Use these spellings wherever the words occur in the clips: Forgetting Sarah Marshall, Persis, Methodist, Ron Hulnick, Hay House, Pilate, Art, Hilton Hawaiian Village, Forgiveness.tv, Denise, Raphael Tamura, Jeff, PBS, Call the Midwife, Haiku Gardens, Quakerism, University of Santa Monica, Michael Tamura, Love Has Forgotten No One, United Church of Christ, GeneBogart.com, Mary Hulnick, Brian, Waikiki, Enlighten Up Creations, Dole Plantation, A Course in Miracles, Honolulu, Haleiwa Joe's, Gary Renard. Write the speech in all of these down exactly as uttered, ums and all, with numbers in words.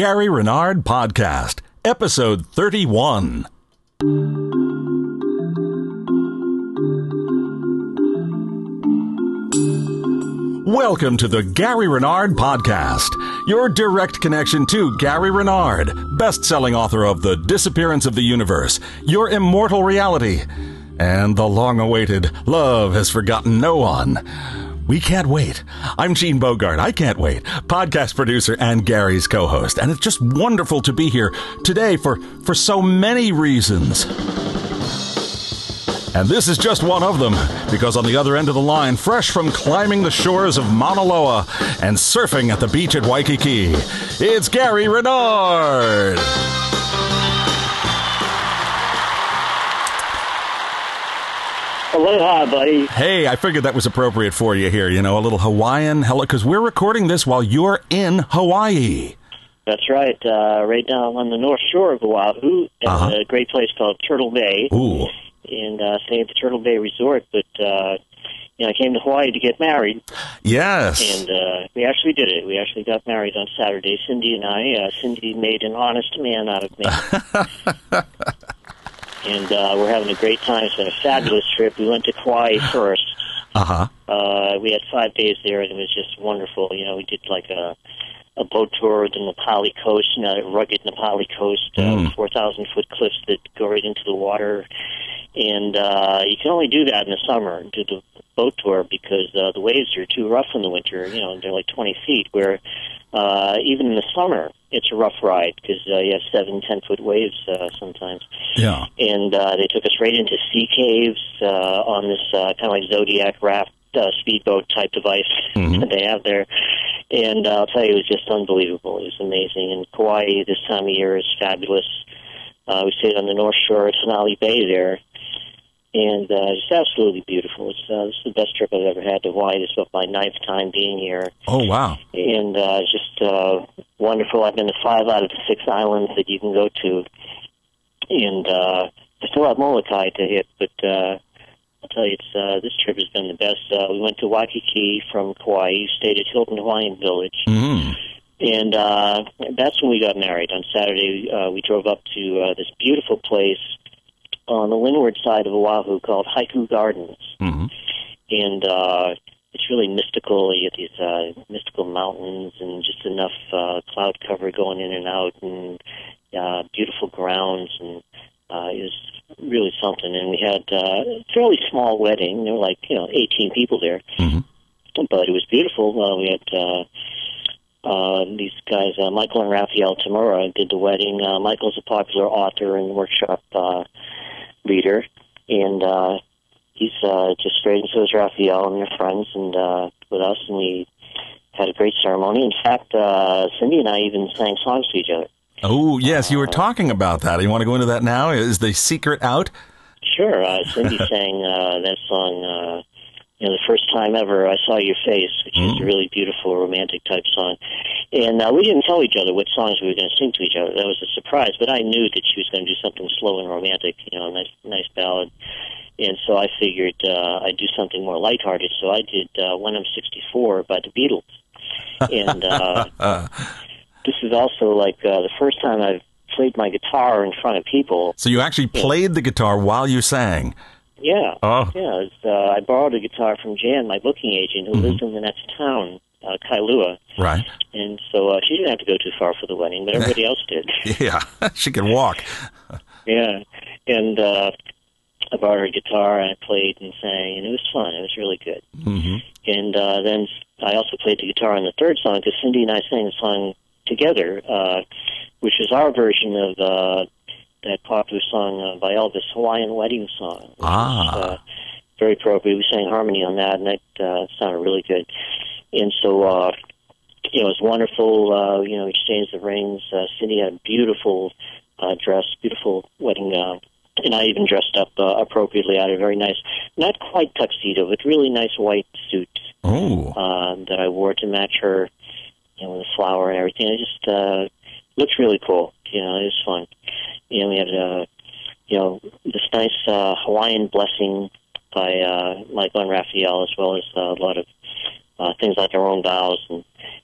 Gary Renard Podcast, Episode thirty-one. Welcome to the Gary Renard Podcast, your direct connection to Gary Renard, best-selling author of The Disappearance of the Universe, Your Immortal Reality, and the long-awaited Love Has Forgotten No One. We can't wait. I'm Gene Bogart. I can't wait. Podcast producer and Gary's co-host. And it's just wonderful to be here today for, for so many reasons. And this is just one of them, because on the other end of the line, fresh from climbing the shores of Mauna Loa and surfing at the beach at Waikiki, it's Gary Renard! Aloha, buddy. Hey, I figured that was appropriate for you here, you know, a little Hawaiian hello, because we're recording this while you're in Hawaii. That's right. Uh, right now I'm on the north shore of Oahu, at uh-huh. a great place called Turtle Bay. Ooh. And uh, staying at the Turtle Bay Resort, but uh, you know, I came to Hawaii to get married. Yes, and uh, we actually did it. We actually got married on Saturday. Cindy and I. Uh, Cindy made an honest man out of me, and uh, we're having a great time. It's been a fabulous trip. We went to Kauai first. Uh-huh. Uh We had five days there, and it was just wonderful. You know, we did like a. a boat tour of the Napali coast, you know, rugged Napali coast, uh, mm. four thousand foot cliffs that go right into the water. And uh, you can only do that in the summer, do the boat tour, because uh, the waves are too rough in the winter. You know, they're like twenty feet, where uh, even in the summer, it's a rough ride, because uh, you have seven, ten-foot waves uh, sometimes. Yeah. And uh, they took us right into sea caves uh, on this uh, kind of like Zodiac raft, Uh, speedboat type device mm-hmm. that they have there, and uh, I'll tell you, it was just unbelievable. It was amazing. And Kauai this time of year is fabulous. Uh, we stayed on the north shore at Hanalei Bay there, and uh, it's absolutely beautiful. It's uh, this is the best trip I've ever had to Hawaii. This is about my ninth time being here. Oh wow! And uh, it's just uh, wonderful. I've been to five out of the six islands that you can go to, and uh, I still have Molokai to hit, but. Uh, I'll tell you, it's, uh, this trip has been the best. Uh, we went to Waikiki from Kauai, stayed at Hilton Hawaiian Village, mm-hmm. and uh, that's when we got married. On Saturday, uh, we drove up to uh, this beautiful place on the windward side of Oahu called Haiku Gardens, mm-hmm. and uh, it's really mystical. You get these uh, mystical mountains and just enough uh, cloud cover going in and out, and uh, beautiful grounds, and uh, it was really something. And we had uh, a fairly small wedding. There were like, you know, eighteen people there. Mm-hmm. But it was beautiful. Uh, we had uh, uh, these guys, uh, Michael and Raphael Tamura, did the wedding. Uh, Michael's a popular author and workshop uh, leader. And uh, he's uh, just great. And so is Raphael and their friends and uh, with us. And we had a great ceremony. In fact, uh, Cindy and I even sang songs to each other. Oh, yes, you were talking about that. You want to go into that now? Is the secret out? Sure. Uh, Cindy sang uh, that song, uh, you know, the first time ever, I Saw Your Face, which mm. is a really beautiful romantic-type song. And uh, we didn't tell each other what songs we were going to sing to each other. That was a surprise, but I knew that she was going to do something slow and romantic, you know, a nice, nice ballad. And so I figured uh, I'd do something more lighthearted, so I did uh, When I'm sixty-four by the Beatles. And... Uh, This is also like uh, the first time I've played my guitar in front of people. So you actually played yeah. the guitar while you sang? Yeah. Oh. Yeah. It was, uh, I borrowed a guitar from Jan, my booking agent, who mm-hmm. lives in the next town, uh, Kailua. Right. And so uh, she didn't have to go too far for the wedding, but everybody else did. Yeah. She could walk. Yeah. And uh, I borrowed her guitar, and I played and sang, and it was fun. It was really good. Mm-hmm. And uh, then I also played the guitar on the third song, because Cindy and I sang the song together, uh, which is our version of uh, that popular song uh, by Elvis, Hawaiian Wedding Song. Ah. Was, uh, very appropriate. We sang harmony on that, and that uh, sounded really good. And so, uh, you know, it was wonderful. Uh, you know, we exchanged the rings. Uh, Cindy had a beautiful uh, dress, beautiful wedding gown. And I even dressed up uh, appropriately. I had a very nice, not quite tuxedo, but really nice white suit uh, that I wore to match her. You know, with the flower and everything. It just uh, looked really cool. You know, it was fun. You know, we had, uh, you know, this nice uh, Hawaiian blessing by uh, Michael and Raphael, as well as uh, a lot of uh, things like our own vows and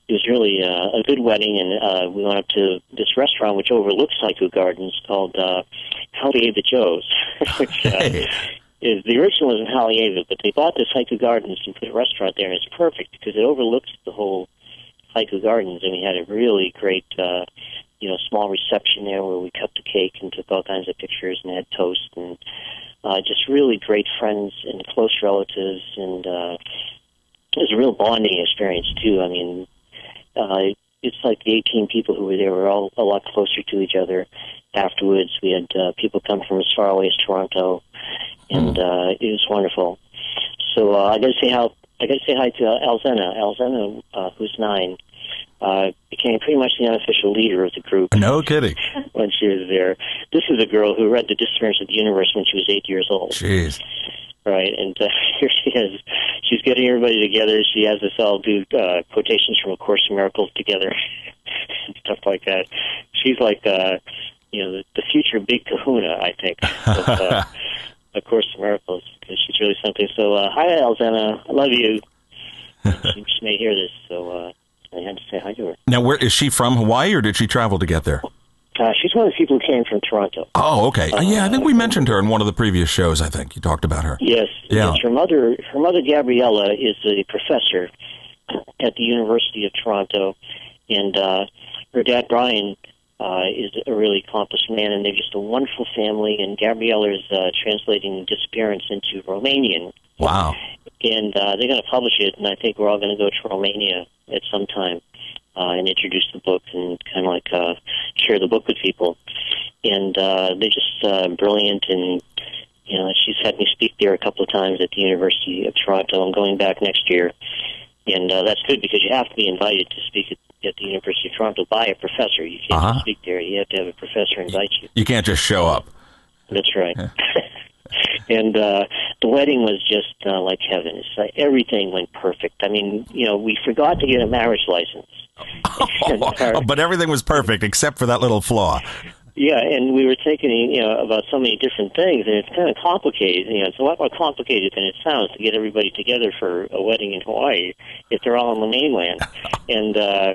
It was really uh, a good wedding, and uh, we went up to this restaurant which overlooks Haiku Gardens called uh, Haleiwa Joe's, which uh, hey. is the original was in Haleiwa, but they bought this Haiku Gardens and put a restaurant there, and it's perfect because it overlooks the whole Haiku Gardens, and we had a really great, uh, you know, small reception there where we cut the cake and took all kinds of pictures and had toast and uh, just really great friends and close relatives, and uh, it was a real bonding experience too. I mean. Uh, it's like the eighteen people who were there were all a lot closer to each other afterwards. We had uh, people come from as far away as Toronto, and mm. uh, it was wonderful. So uh, I got to say how I got to say hi to uh, Alzena. Alzena, uh, who's nine, uh, became pretty much the unofficial leader of the group. No kidding. When she was there, this is a girl who read The Disappearance of the Universe when she was eight years old. Jeez. Right, and uh, here she is. She's getting everybody together. She has us all do uh, quotations from A Course in Miracles together and stuff like that. She's like, uh, you know, the, the future big kahuna, I think, of uh, A Course in Miracles, because she's really something. So, uh, hi, Alzena. I love you. She, she may hear this, so uh, I had to say hi to her. Now, where is she from, Hawaii, or did she travel to get there? Uh, she's one of the people who came from Toronto. Oh, okay. Uh, yeah, I think we mentioned her in one of the previous shows, I think. You talked about her. Yes. Yeah. Yes. Her mother, her mother Gabriela, is a professor at the University of Toronto, and uh, her dad, Brian, uh, is a really accomplished man, and they're just a wonderful family, and Gabriela is uh, translating Disappearance into Romanian. Wow. And uh, they're going to publish it, and I think we're all going to go to Romania at some time. Uh, and introduce the book and kind of like uh, share the book with people. And uh, they're just uh, brilliant, and you know, she's had me speak there a couple of times at the University of Toronto. I'm going back next year, and uh, that's good because you have to be invited to speak at, at the University of Toronto by a professor. You can't uh-huh. just speak there. You have to have a professor invite you. You can't just show up. That's right. Yeah. And uh, the wedding was just uh, like heaven. It's like everything went perfect. I mean, you know, we forgot to get a marriage license. Oh, our, but everything was perfect except for that little flaw. Yeah, and we were thinking, you know, about so many different things, and it's kind of complicated. You know, it's a lot more complicated than it sounds to get everybody together for a wedding in Hawaii if they're all on the mainland. And, uh,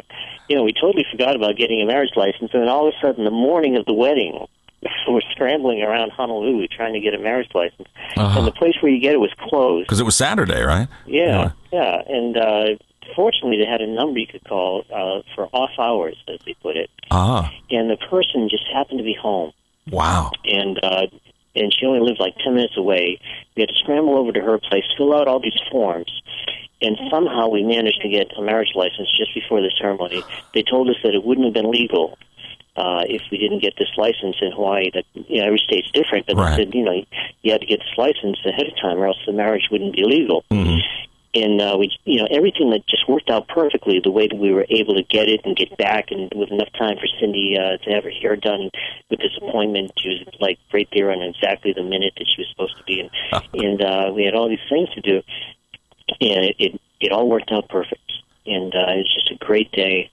you know, we totally forgot about getting a marriage license, and then all of a sudden, the morning of the wedding, we're scrambling around Honolulu trying to get a marriage license. Uh-huh. And the place where you get it was closed. Because it was Saturday, right? Yeah, yeah. yeah. And uh, fortunately, they had a number you could call uh, for off hours, as they put it. Uh-huh. And the person just happened to be home. Wow. And uh, and she only lived like ten minutes away. We had to scramble over to her place, fill out all these forms. And somehow we managed to get a marriage license just before the ceremony. They told us that it wouldn't have been legal Uh, if we didn't get this license in Hawaii. That, you know, every state's different, but right. they said, you know, you had to get this license ahead of time or else the marriage wouldn't be legal. Mm-hmm. And, uh, we, you know, everything that just worked out perfectly, the way that we were able to get it and get back, and with enough time for Cindy uh, to have her hair done with this appointment. She was, like, right there on exactly the minute that she was supposed to be in. and uh, we had all these things to do, and it, it, it all worked out perfect. And uh, it was just a great day.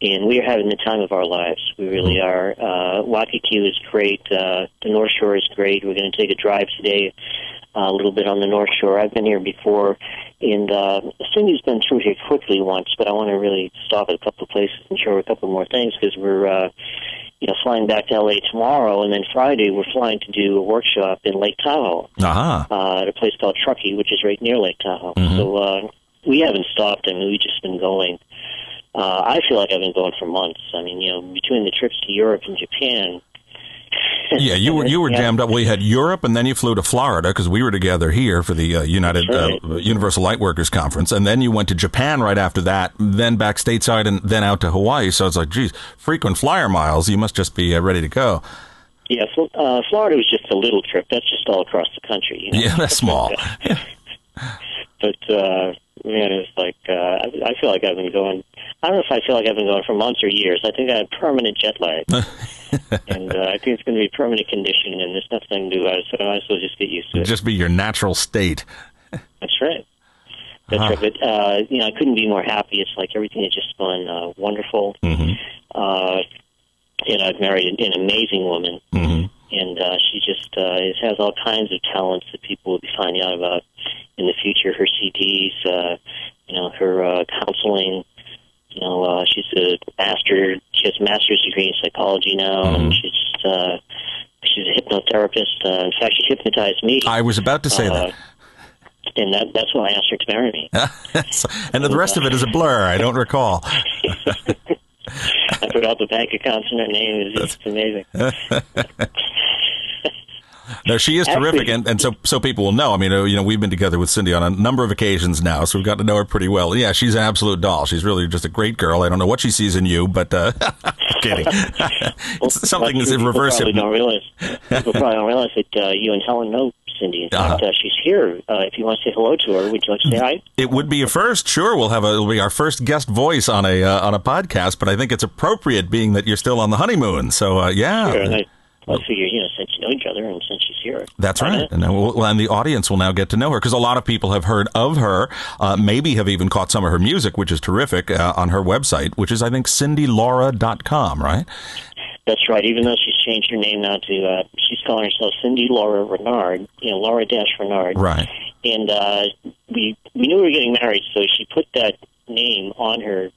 And we are having the time of our lives. We really are. Uh, Waikiki is great. Uh, the North Shore is great. We're going to take a drive today, uh, a little bit on the North Shore. I've been here before, and uh, Cindy's been through here quickly once, but I want to really stop at a couple of places and show her a couple more things because we're uh, you know, flying back to L A tomorrow, and then Friday we're flying to do a workshop in Lake Tahoe uh-huh. uh, at a place called Truckee, which is right near Lake Tahoe. Mm-hmm. So uh, we haven't stopped, and we've just been going. Uh, I feel like I've been going for months. I mean, you know, between the trips to Europe and Japan. Yeah, you were you were jammed up. We had Europe, and then you flew to Florida because we were together here for the uh, United right. uh, Universal Lightworkers Conference, and then you went to Japan right after that, then back stateside, and then out to Hawaii. So it's like, geez, frequent flyer miles. You must just be uh, ready to go. Yeah, so, uh, Florida was just a little trip. That's just all across the country. You know? Yeah, that's small. yeah. But, uh, man, it's like, uh, I, I feel like I've been going, I don't know if I feel like I've been going for months or years. I think I have permanent jet lag. and uh, I think it's going to be a permanent condition, and there's nothing to do about it, so I might as well just get used to it. Just be your natural state. That's right. That's uh-huh. right. But, uh, you know, I couldn't be more happy. It's like everything has just gone uh, wonderful. Mm-hmm. Uh, and I've married an, an amazing woman, mm-hmm. and uh, she just uh, has all kinds of talents that people will be finding out about in the future. Her C Ds, uh, you know, her uh, counseling, You know, uh, she's a master. She has a master's degree in psychology now, mm-hmm. and she's uh, she's a hypnotherapist. Uh, in fact, she hypnotized me. I was about to say uh, that. And that, that's why I asked her to marry me. And the rest of it is a blur. I don't recall. I put out the bank accounts in her name. It's amazing. No, she is terrific, and, and so so people will know. I mean, you know, we've been together with Cindy on a number of occasions now, so we've got to know her pretty well. Yeah, she's an absolute doll. She's really just a great girl. I don't know what she sees in you, but uh, kidding. Well, it's something that's irreversible. People probably don't realize. People probably don't realize that uh, you and Helen know Cindy. In fact, uh-huh. uh, she's here. Uh, if you want to say hello to her, would you like to say hi? It would be a first. Sure, we'll have a. It'll be our first guest voice on a uh, on a podcast. But I think it's appropriate, being that you're still on the honeymoon. So uh, yeah. Sure, nice. I figure, you know, since you know each other and since she's here. That's right. And, we'll, and the audience will now get to know her, because a lot of people have heard of her, uh, maybe have even caught some of her music, which is terrific, uh, on her website, which is, I think, Cindy Lora dot com, right? That's right. Even though she's changed her name now to, uh, she's calling herself Cindy Lora-Renard, you know, Laura-Renard. Right. And uh, we, we knew we were getting married, so she put that name on her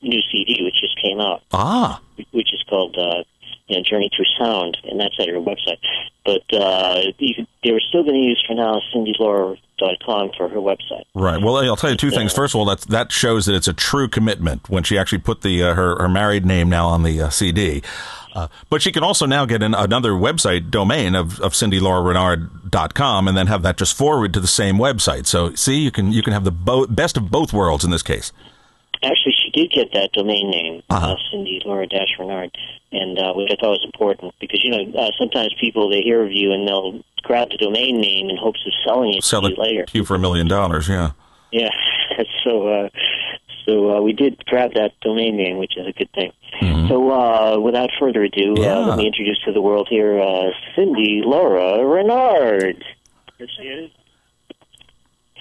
new C D, which just came out. Ah. Which is called... Uh, You know, Journey Through Sound, and that's at her website. But uh, you could, they were still going to use for now Cindy Lora dot com for her website. Right. Well, I'll tell you two things. First of all, that that shows that it's a true commitment when she actually put the uh, her her married name now on the uh, C D. Uh, but she can also now get an, another website domain of, of Cindy Lora Renard dot com, and then have that just forward to the same website. So see, you can you can have the bo- best of both worlds in this case. Actually, she did get that domain name, uh-huh. uh, Cindy Lora-Renard, and uh, which I thought was important, because, you know, uh, sometimes people, they hear of you and they'll grab the domain name in hopes of selling it Sell to it you later. To you for a million dollars, yeah. Yeah, so uh, so uh, we did grab that domain name, which is a good thing. Mm-hmm. So uh, without further ado, yeah. uh, let me introduce to the world here uh, Cindy Lora-Renard. Here she is.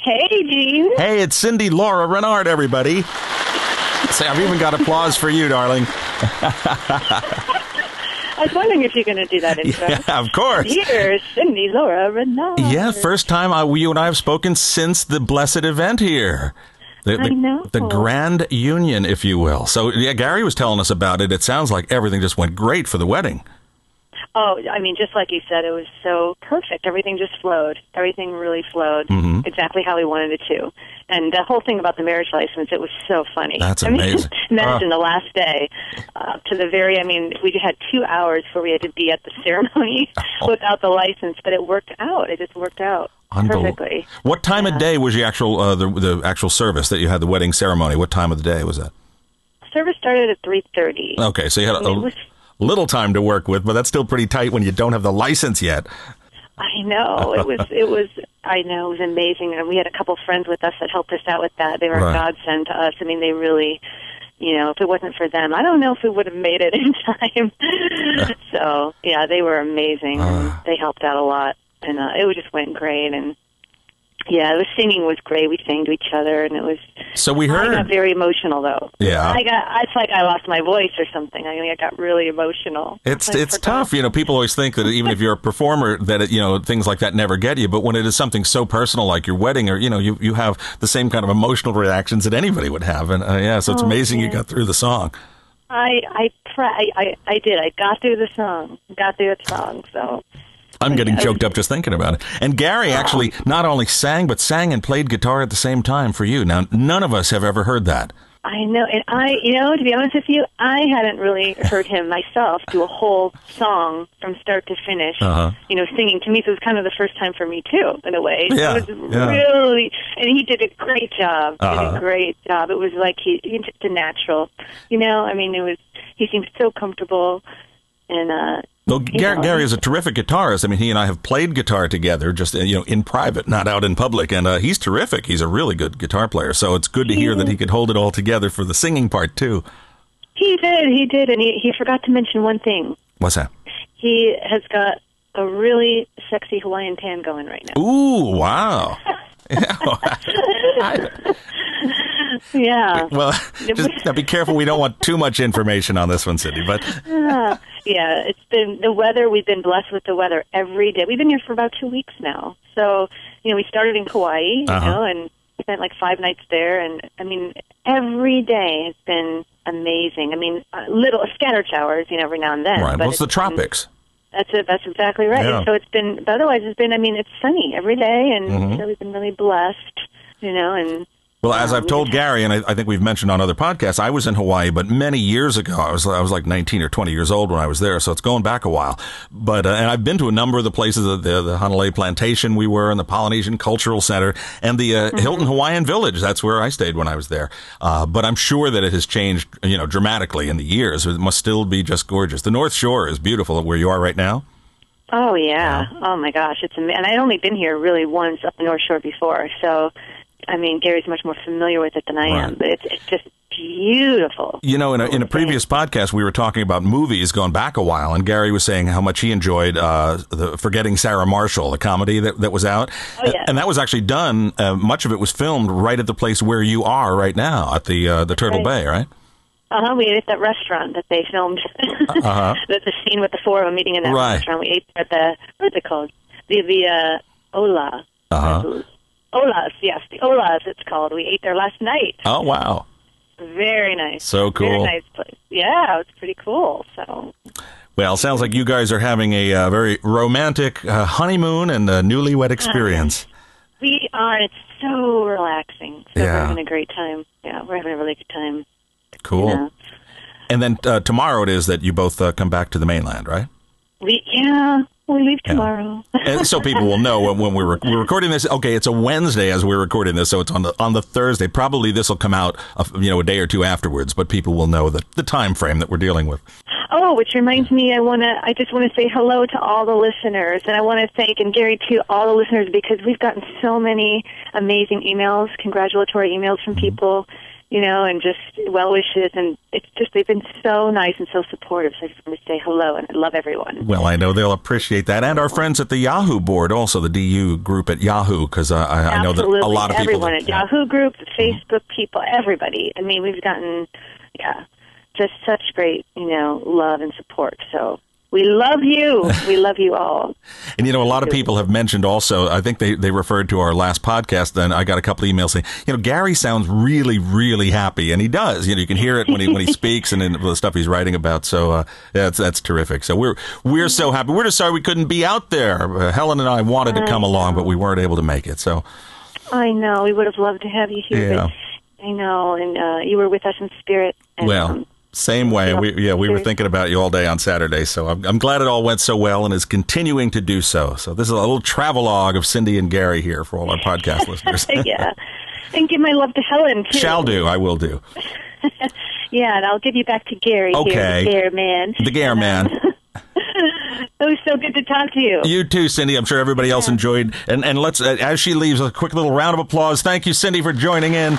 Hey, Gene. Hey, it's Cindy Lora-Renard, everybody. Say, I've even got applause for you, darling. I was wondering if you're going to do that intro. Yeah, of course. Here's Cindy Lora-Renard. Yeah, first time I, you and I have spoken since the blessed event here. The, the, I know. The grand union, if you will. So, yeah, Gary was telling us about it. It sounds like everything just went great for the wedding. Oh, I mean, just like you said, it was so perfect. Everything just flowed. Everything really flowed mm-hmm. exactly how we wanted it to. And the whole thing about the marriage license, it was so funny. That's amazing. I mean, imagine uh. the last day uh, to the very, I mean, we had two hours where we had to be at the ceremony oh. without the license, but it worked out. It just worked out perfectly. What time yeah. of day was the actual, uh, the, the actual service that you had, the wedding ceremony? What time of the day was that? Service started at three thirty. Okay, so you had a... a little time to work with, but that's still pretty tight when you don't have the license yet. I know. It was, it was, I know, it was amazing. And we had a couple friends with us that helped us out with that. They were right. a godsend to us. I mean, they really, you know, if it wasn't for them, I don't know if we would have made it in time. Uh, so, yeah, they were amazing. Uh, they helped out a lot. And uh, it just went great. And, yeah, the singing was great. We sang to each other, and it was... So we heard... I got very emotional, though. Yeah. I got... It's like I lost my voice or something. I mean, I got really emotional. It's like, it's tough. You know, people always think that even if you're a performer, that, it, you know, things like that never get you. But when it is something so personal like your wedding, or, you know, you, you have the same kind of emotional reactions that anybody would have. And, uh, yeah, so it's oh, amazing man. You got through the song. I, I, try, I, I did. I got through the song. Got through the song, so... I'm getting choked up just thinking about it. And Gary actually not only sang, but sang and played guitar at the same time for you. Now, none of us have ever heard that. I know. And I, you know, to be honest with you, I hadn't really heard him myself do a whole song from start to finish, uh-huh. you know, singing. To me, so it was kind of the first time for me, too, in a way. Yeah, it was yeah. really, and he did a great job. Uh-huh. Did a great job. It was like he, he just a natural, you know, I mean, it was, he seemed so comfortable and, uh, Well, Gary, Gary is a terrific guitarist. I mean, he and I have played guitar together, just, you know, in private, not out in public. And uh, he's terrific. He's a really good guitar player. So it's good to hear that he could hold it all together for the singing part, too. He did. He did. And he, he forgot to mention one thing. What's that? He has got a really sexy Hawaiian tan going right now. Ooh, wow. Yeah. Well, just now be careful. We don't want too much information on this one, Cindy. But yeah. yeah, it's been the weather. We've been blessed with the weather every day. We've been here for about two weeks now. So, you know, we started in Kauai, you uh-huh. know, and spent like five nights there, and I mean, every day has been amazing. I mean, little scattered showers, you know, every now and then. Right, but well, it's the tropics. Been, that's it. That's exactly right. Yeah. So it's been, but otherwise it's been, I mean, it's sunny every day, and mm-hmm. so we've been really blessed, you know, and... Well, as I've told Gary, and I, I think we've mentioned on other podcasts, I was in Hawaii, but many years ago, I was I was like nineteen or twenty years old when I was there, so it's going back a while. But uh, and I've been to a number of the places, the, the, the Hanalei Plantation we were, and the Polynesian Cultural Center, and the uh, mm-hmm. Hilton Hawaiian Village. That's where I stayed when I was there. Uh, but I'm sure that it has changed, you know, dramatically in the years. It must still be just gorgeous. The North Shore is beautiful where you are right now. Oh yeah, yeah. Oh my gosh, it's amazing. And I'd only been here really once up the North Shore before, so. I mean, Gary's much more familiar with it than I right. am, but it's, it's just beautiful. You know, in a, in a previous podcast, we were talking about movies going back a while, and Gary was saying how much he enjoyed uh, the Forgetting Sarah Marshall, the comedy that, that was out. Oh, yeah. And that was actually done, uh, much of it was filmed right at the place where you are right now, at the uh, the Turtle right. Bay, right? Uh-huh, we ate at that restaurant that they filmed, uh-huh. the, the scene with the four of them eating in that right. restaurant. We ate at the, what's it called? The, the uh, Ola. Uh-huh. Ola's, yes, the Ola's, it's called. We ate there last night. Oh, wow. Very nice. So cool. Very nice place. Yeah, it's pretty cool. So. Well, sounds like you guys are having a uh, very romantic uh, honeymoon and a newlywed experience. Uh, we are. It's so relaxing. So yeah. We're having a great time. Yeah, we're having a really good time. Cool. You know? And then uh, tomorrow it is that you both uh, come back to the mainland, right? We, yeah. We leave tomorrow. Yeah. And so people will know when, when we're, rec- we're recording this. Okay, it's a Wednesday as we're recording this, so it's on the on the Thursday. Probably this will come out, a, you know, a day or two afterwards, but people will know the, the time frame that we're dealing with. Oh, which reminds me, I want to. I just want to say hello to all the listeners, and I want to thank, and Gary too, all the listeners, because we've gotten so many amazing emails, congratulatory emails from mm-hmm. people, you know, and just well wishes, and it's just, they've been so nice and so supportive, so I just want to say hello, and I love everyone. Well, I know they'll appreciate that, and our friends at the Yahoo board, also the D U group at Yahoo, because uh, I, I know that a lot of everyone people... everyone at yeah. Yahoo group, the Facebook people, everybody. I mean, we've gotten, yeah, just such great, you know, love and support, so... We love you. We love you all. And, you know, a lot of people have mentioned also, I think they, they referred to our last podcast, then I got a couple of emails saying, you know, Gary sounds really, really happy. And he does. You know, you can hear it when he when he speaks and in the stuff he's writing about. So uh, that's that's terrific. So we're we're so happy. We're just sorry we couldn't be out there. Uh, Helen and I wanted to come along, but we weren't able to make it. So I know. We would have loved to have you here. Yeah. But I know. And uh, you were with us in spirit. And, well. Um, Same way. We, yeah, we were thinking about you all day on Saturday, so I'm, I'm glad it all went so well and is continuing to do so. So this is a little travelogue of Cindy and Gary here for all our podcast listeners. Yeah. And give my love to Helen, too. Shall do. I will do. Yeah, and I'll give you back to Gary okay. here, the Gare Man. The Gare Man. It was so good to talk to you. You too, Cindy. I'm sure everybody else yeah. enjoyed. And, and let's, as she leaves, a quick little round of applause. Thank you, Cindy, for joining in.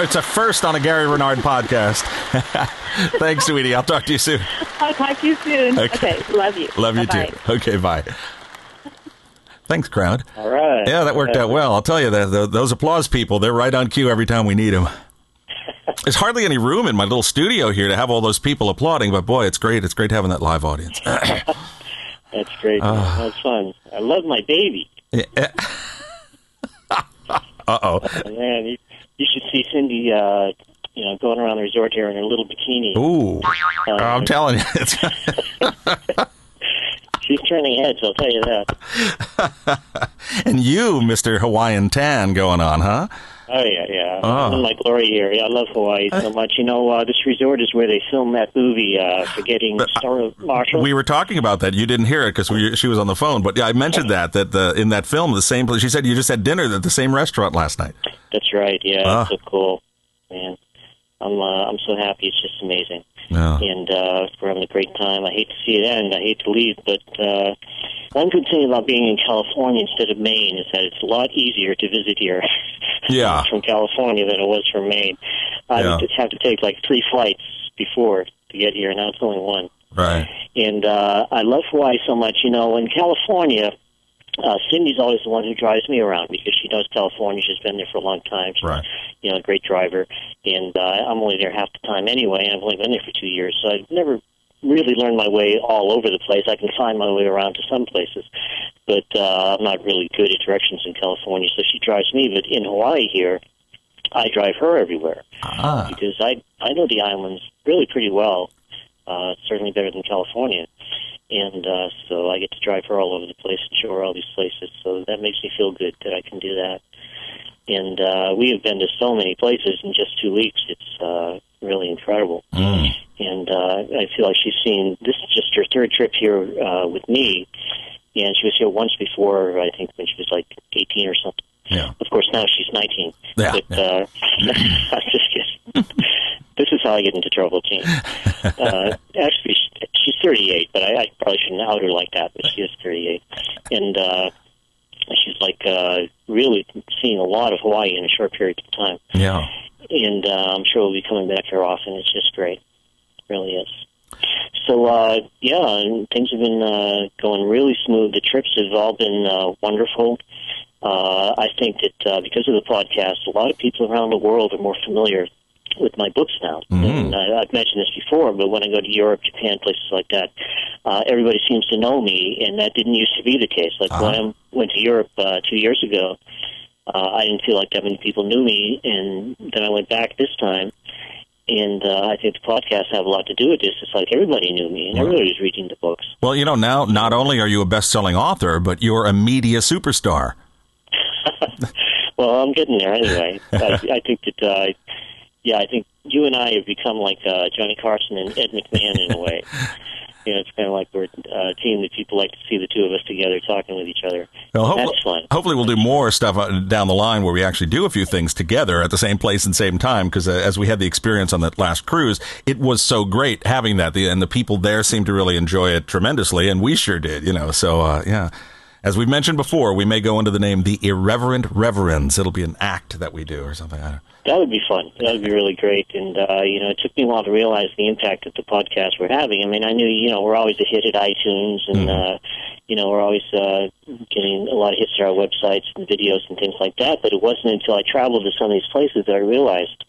It's a first on a Gary Renard podcast. Thanks, sweetie. I'll talk to you soon. I'll talk to you soon. Okay. okay love you. Love you Bye-bye. too. Okay, bye. Thanks, crowd. All right. Yeah, that worked yeah. out well. I'll tell you, the, the, those applause people, they're right on cue every time we need them. There's hardly any room in my little studio here to have all those people applauding, but boy, it's great. It's great having that live audience. That's great. Uh, That's fun. I love my baby. Yeah. Uh-oh. Oh, man, you, you should see Cindy uh, you know, going around the resort here in her little bikini. Ooh. Um, I'm telling you. She's turning heads, I'll tell you that. And you, Mister Hawaiian Tan, going on, huh? Oh, yeah, yeah. Oh. I'm in my glory here. Yeah, I love Hawaii so much. You know, uh, this resort is where they filmed that movie, uh, Forgetting Sarah Marshall. We were talking about that. You didn't hear it because we, she was on the phone. But yeah, I mentioned that, that the, in that film, the same place. She said you just had dinner at the same restaurant last night. That's right, yeah. Oh. It's so cool, man. I'm, uh, I'm so happy. It's just amazing. Oh. And uh, we're having a great time. I hate to see it end. I hate to leave, but... Uh, one good thing about being in California instead of Maine is that it's a lot easier to visit here yeah. from California than it was from Maine. I yeah. just have to take like three flights before to get here, and now it's only one. Right. And uh, I love Hawaii so much. You know, in California, uh, Cindy's always the one who drives me around because she knows California. She's been there for a long time. She's, right. you know, a great driver. And uh, I'm only there half the time anyway, and I've only been there for two years, so I've never... really learn my way all over the place. I can find my way around to some places, but uh, I'm not really good at directions in California, so she drives me. But in Hawaii here, I drive her everywhere ah. because I I know the islands really pretty well, uh, certainly better than California. And uh, so I get to drive her all over the place and show her all these places. So that makes me feel good that I can do that. And uh, we have been to so many places in just two weeks. It's uh, really incredible. Mm. And uh, I feel like she's seen, this is just her third trip here uh, with me. And she was here once before, I think, when she was like eighteen or something. Yeah. Of course, now she's nineteen. Yeah, but yeah. Uh, I'm just kidding. This is how I get into trouble, Gene. Uh, actually, she's thirty-eight, but I, I probably shouldn't out her like that, but she is thirty-eight. And uh, she's, like, uh, really seeing a lot of Hawaii in a short period of time. Yeah. And uh, I'm sure we'll be coming back here often. It's just great. It really is. So, uh, yeah, and things have been uh, going really smooth. The trips have all been uh, wonderful. Uh, I think that uh, because of the podcast, a lot of people around the world are more familiar with my books now. Mm-hmm. And I, I've mentioned this before, but when I go to Europe, Japan, places like that, uh, everybody seems to know me, and that didn't used to be the case. Like uh-huh. when I went to Europe uh, two years ago, uh, I didn't feel like that many people knew me, and then I went back this time. And uh, I think the podcasts have a lot to do with this. It's like everybody knew me, and everybody was reading the books. Well, you know, now not only are you a best-selling author, but you're a media superstar. Well, I'm getting there anyway. I, I think that, uh, yeah, I think you and I have become like uh, Johnny Carson and Ed McMahon in a way. You know, it's kind of like we're a team that people like to see the two of us together talking with each other. Well, hopefully, that's fun. Hopefully we'll do more stuff down the line where we actually do a few things together at the same place and same time, because uh, as we had the experience on that last cruise, it was so great having that. The, and the people there seemed to really enjoy it tremendously, and we sure did, you know. So, uh, yeah, as we've mentioned before, we may go under the name The Irreverent Reverends. It'll be an act that we do or something. I don't know. That would be fun. That would be really great. And, uh, you know, it took me a while to realize the impact that the podcasts were having. I mean, I knew, you know, we're always a hit at iTunes, and, mm. uh, you know, we're always uh, getting a lot of hits at our websites and videos and things like that. But it wasn't until I traveled to some of these places that I realized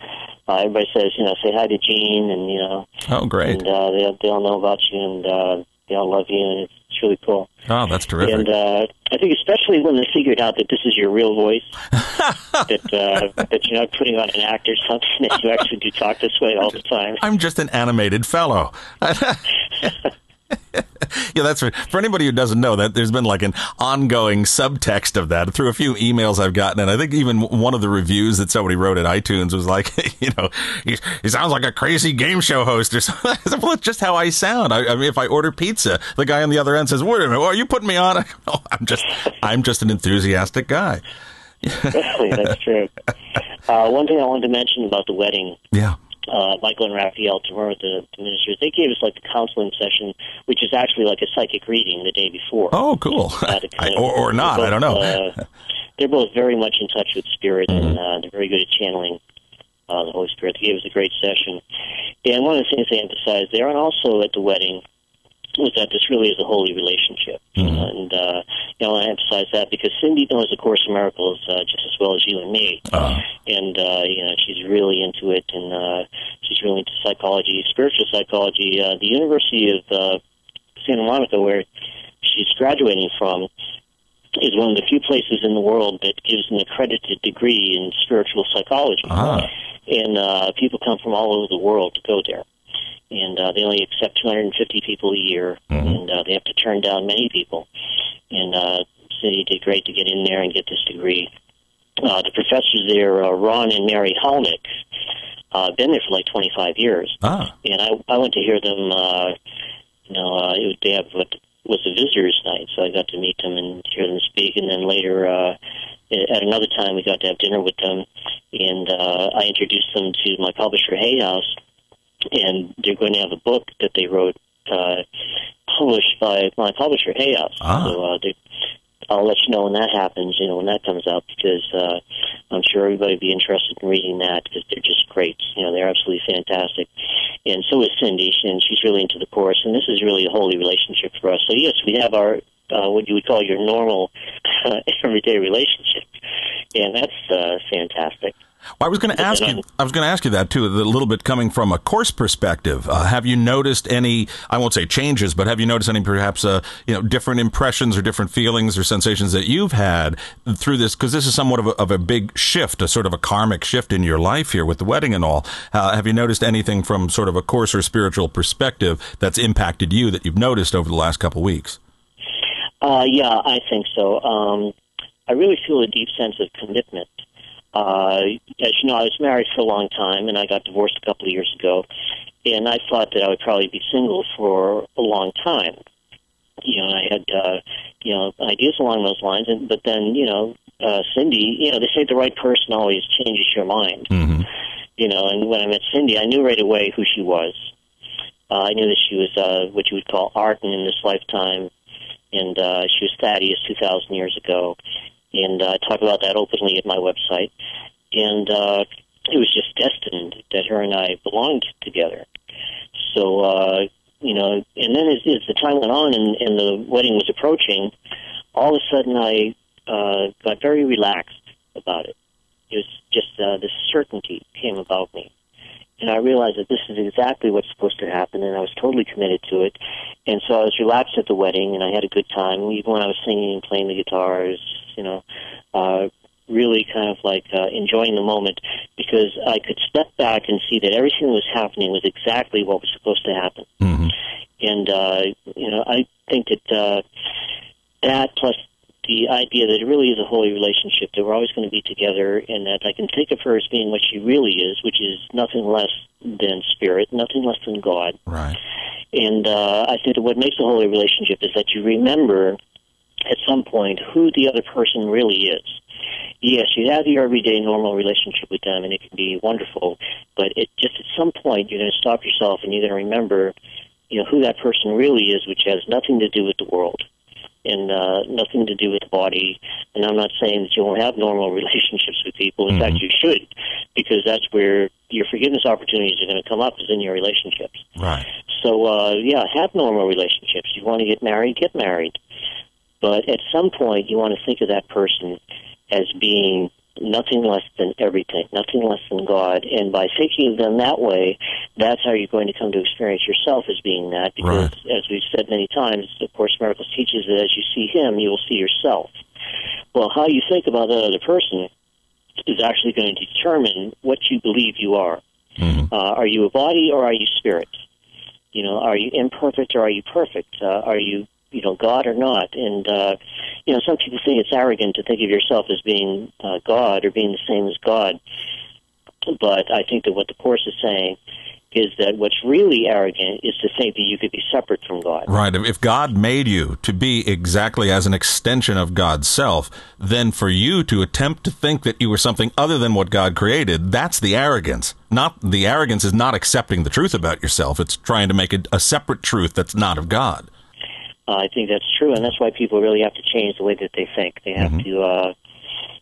uh, everybody says, you know, say hi to Gene, and, you know. Oh, great. And uh, they, they all know about you, and uh, they all love you, and it's, it's really cool. Oh, that's terrific. And uh, I think especially when they figured out that this is your real voice, that uh, that you're not putting on an act or something, that you actually do talk this way all the time. I'm just an animated fellow. Yeah, that's right. For anybody who doesn't know that, there's been like an ongoing subtext of that through a few emails I've gotten. And I think even one of the reviews that somebody wrote at iTunes was like, you know, he, he sounds like a crazy game show host or something. Well, it's just how I sound. I, I mean, if I order pizza, the guy on the other end says, wait a minute, well, are you putting me on? I go, no, I'm just I'm just an enthusiastic guy. Really, that's true. Uh, one thing I wanted to mention about the wedding. Yeah. Uh, Michael and Raphael Tamura, the, the ministers, they gave us like the counseling session, which is actually like a psychic reading the day before. Oh, cool. Uh, I, or or not, both, I don't know. Uh, they're both very much in touch with spirit, mm-hmm. and uh, they're very good at channeling uh, the Holy Spirit. They gave us a great session. And one of the things they emphasized there, and also at the wedding, was that this really is a holy relationship. Mm-hmm. And uh, you know, I emphasize that because Cindy knows A Course in Miracles uh, just as well as you and me. Uh-huh. And, uh, you know, she's really into it, and uh, she's really into psychology, spiritual psychology. Uh, the University of uh, Santa Monica, where she's graduating from, is one of the few places in the world that gives an accredited degree in spiritual psychology. Uh-huh. And uh, people come from all over the world to go there. And uh, they only accept two hundred fifty people a year, mm-hmm. and uh, they have to turn down many people. And uh, Cindy did great to get in there and get this degree. Uh, the professors there, uh, Ron and Mary Halnick, uh, been there for like twenty-five years. Ah. And I, I went to hear them, uh, you know, uh, it was, they have what was a visitor's night, so I got to meet them and hear them speak. And then later, uh, at another time, we got to have dinner with them, and uh, I introduced them to my publisher, Hay House. And they're going to have a book that they wrote, uh, published by my publisher, Hay House. Ah. So uh, they, I'll let you know when that happens, you know, when that comes out, because uh, I'm sure everybody will be interested in reading that, because they're just great. You know, they're absolutely fantastic. And so is Cindy, and she's really into the Course, and this is really a holy relationship for us. So, yes, we have our, uh, what you would call your normal, everyday relationship, and that's uh, fantastic. Well, I was going to ask you. I was going to ask you that too. A little bit coming from a course perspective. Uh, have you noticed any? I won't say changes, but have you noticed any perhaps uh, you know different impressions or different feelings or sensations that you've had through this? Because this is somewhat of a, of a big shift, a sort of a karmic shift in your life here with the wedding and all. Uh, have you noticed anything from sort of a course or spiritual perspective that's impacted you that you've noticed over the last couple of weeks? Uh, yeah, I think so. Um, I really feel a deep sense of commitment. Uh, as you know, I was married for a long time, and I got divorced a couple of years ago, and I thought that I would probably be single for a long time. You know, I had, uh, you know, ideas along those lines, and but then, you know, uh, Cindy, you know, they say the right person always changes your mind. Mm-hmm. You know, and when I met Cindy, I knew right away who she was. Uh, I knew that she was uh, what you would call art in this lifetime, and uh, she was Thaddeus two thousand years ago. And I uh, talk about that openly at my website. And uh, it was just destined that her and I belonged together. So, uh, you know, and then as, as the time went on and, and the wedding was approaching, all of a sudden I uh, got very relaxed about it. It was just uh, this certainty came about me. And I realized that this is exactly what's supposed to happen, and I was totally committed to it. And so I was relaxed at the wedding, and I had a good time, even when I was singing and playing the guitars, you know, uh, really kind of like uh, enjoying the moment, because I could step back and see that everything that was happening was exactly what was supposed to happen. Mm-hmm. And, uh, you know, I think that uh, that plus the idea that it really is a holy relationship, that we're always going to be together, and that I can think of her as being what she really is, which is nothing less than spirit, nothing less than God. Right. And uh, I think that what makes a holy relationship is that you remember at some point who the other person really is. Yes, you have your everyday normal relationship with them, and it can be wonderful, but it just at some point you're going to stop yourself and you're going to remember, you know, who that person really is, which has nothing to do with the world. And uh, nothing to do with the body. And I'm not saying that you won't have normal relationships with people. In mm-hmm. fact, you should, because that's where your forgiveness opportunities are going to come up, is in your relationships. Right. So, uh, yeah, have normal relationships. You want to get married, get married. But at some point, you want to think of that person as being nothing less than everything, nothing less than God. And by thinking of them that way, that's how you're going to come to experience yourself as being that. Because, right. as we've said many times, A Course in Miracles teaches that as you see Him, you will see yourself. Well, how you think about that other person is actually going to determine what you believe you are. Mm-hmm. Uh, are you a body or are you spirit? You know, are you imperfect or are you perfect? Uh, are you you know, God or not. And, uh, you know, some people think it's arrogant to think of yourself as being uh, God or being the same as God. But I think that what the Course is saying is that what's really arrogant is to think that you could be separate from God. Right. If God made you to be exactly as an extension of God's self, then for you to attempt to think that you were something other than what God created, that's the arrogance. Not the arrogance is not accepting the truth about yourself. It's trying to make a, a separate truth that's not of God. Uh, I think that's true, and that's why people really have to change the way that they think. They have mm-hmm. to, uh,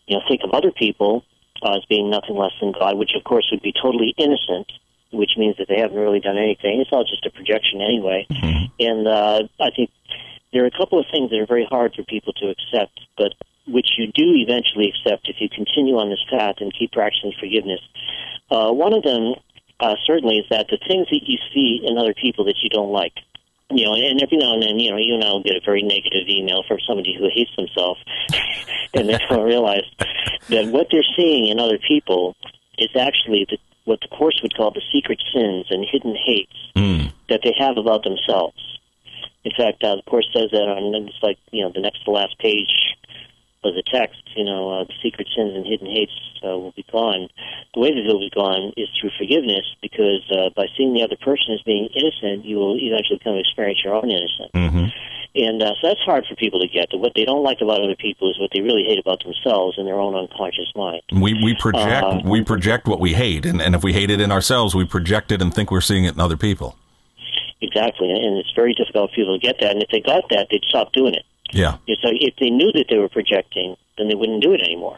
you know, think of other people uh, as being nothing less than God, which, of course, would be totally innocent, which means that they haven't really done anything. It's all just a projection anyway. Mm-hmm. And uh, I think there are a couple of things that are very hard for people to accept, but which you do eventually accept if you continue on this path and keep practicing forgiveness. Uh, one of them, uh, certainly, is that the things that you see in other people that you don't like. You know, and every now and then, you know, you and I will get a very negative email from somebody who hates themselves, and they don't realize that what they're seeing in other people is actually the, what the Course would call the secret sins and hidden hates mm. that they have about themselves. In fact, uh, the Course says that on, it's like, you know, the next to last page of the text, you know, uh, the secret sins and hidden hates uh, will be gone. The way that they'll be gone is through forgiveness, because uh, by seeing the other person as being innocent, you will eventually come to experience your own innocence. Mm-hmm. And uh, so that's hard for people to get, that what they don't like about other people is what they really hate about themselves in their own unconscious mind. We we project uh, we project what we hate, and, and if we hate it in ourselves, we project it and think we're seeing it in other people. Exactly, and it's very difficult for people to get that, and if they got that, they'd stop doing it. Yeah. So if they knew that they were projecting, then they wouldn't do it anymore.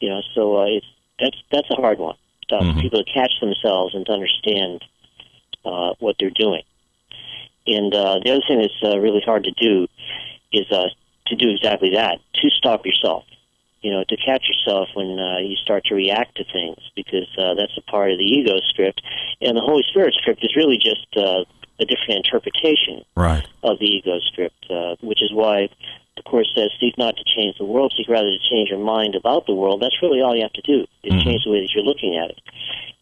You know, so uh, it's, that's that's a hard one. So mm-hmm. people to catch themselves and to understand uh, what they're doing. And uh, the other thing that's uh, really hard to do is uh, to do exactly that, to stop yourself. you know, to catch yourself when uh, you start to react to things, because uh, that's a part of the ego script. And the Holy Spirit script is really just uh, a different interpretation right. of the ego script, uh, which is why the Course says, seek not to change the world, seek rather to change your mind about the world. That's really all you have to do, is mm-hmm. change the way that you're looking at it.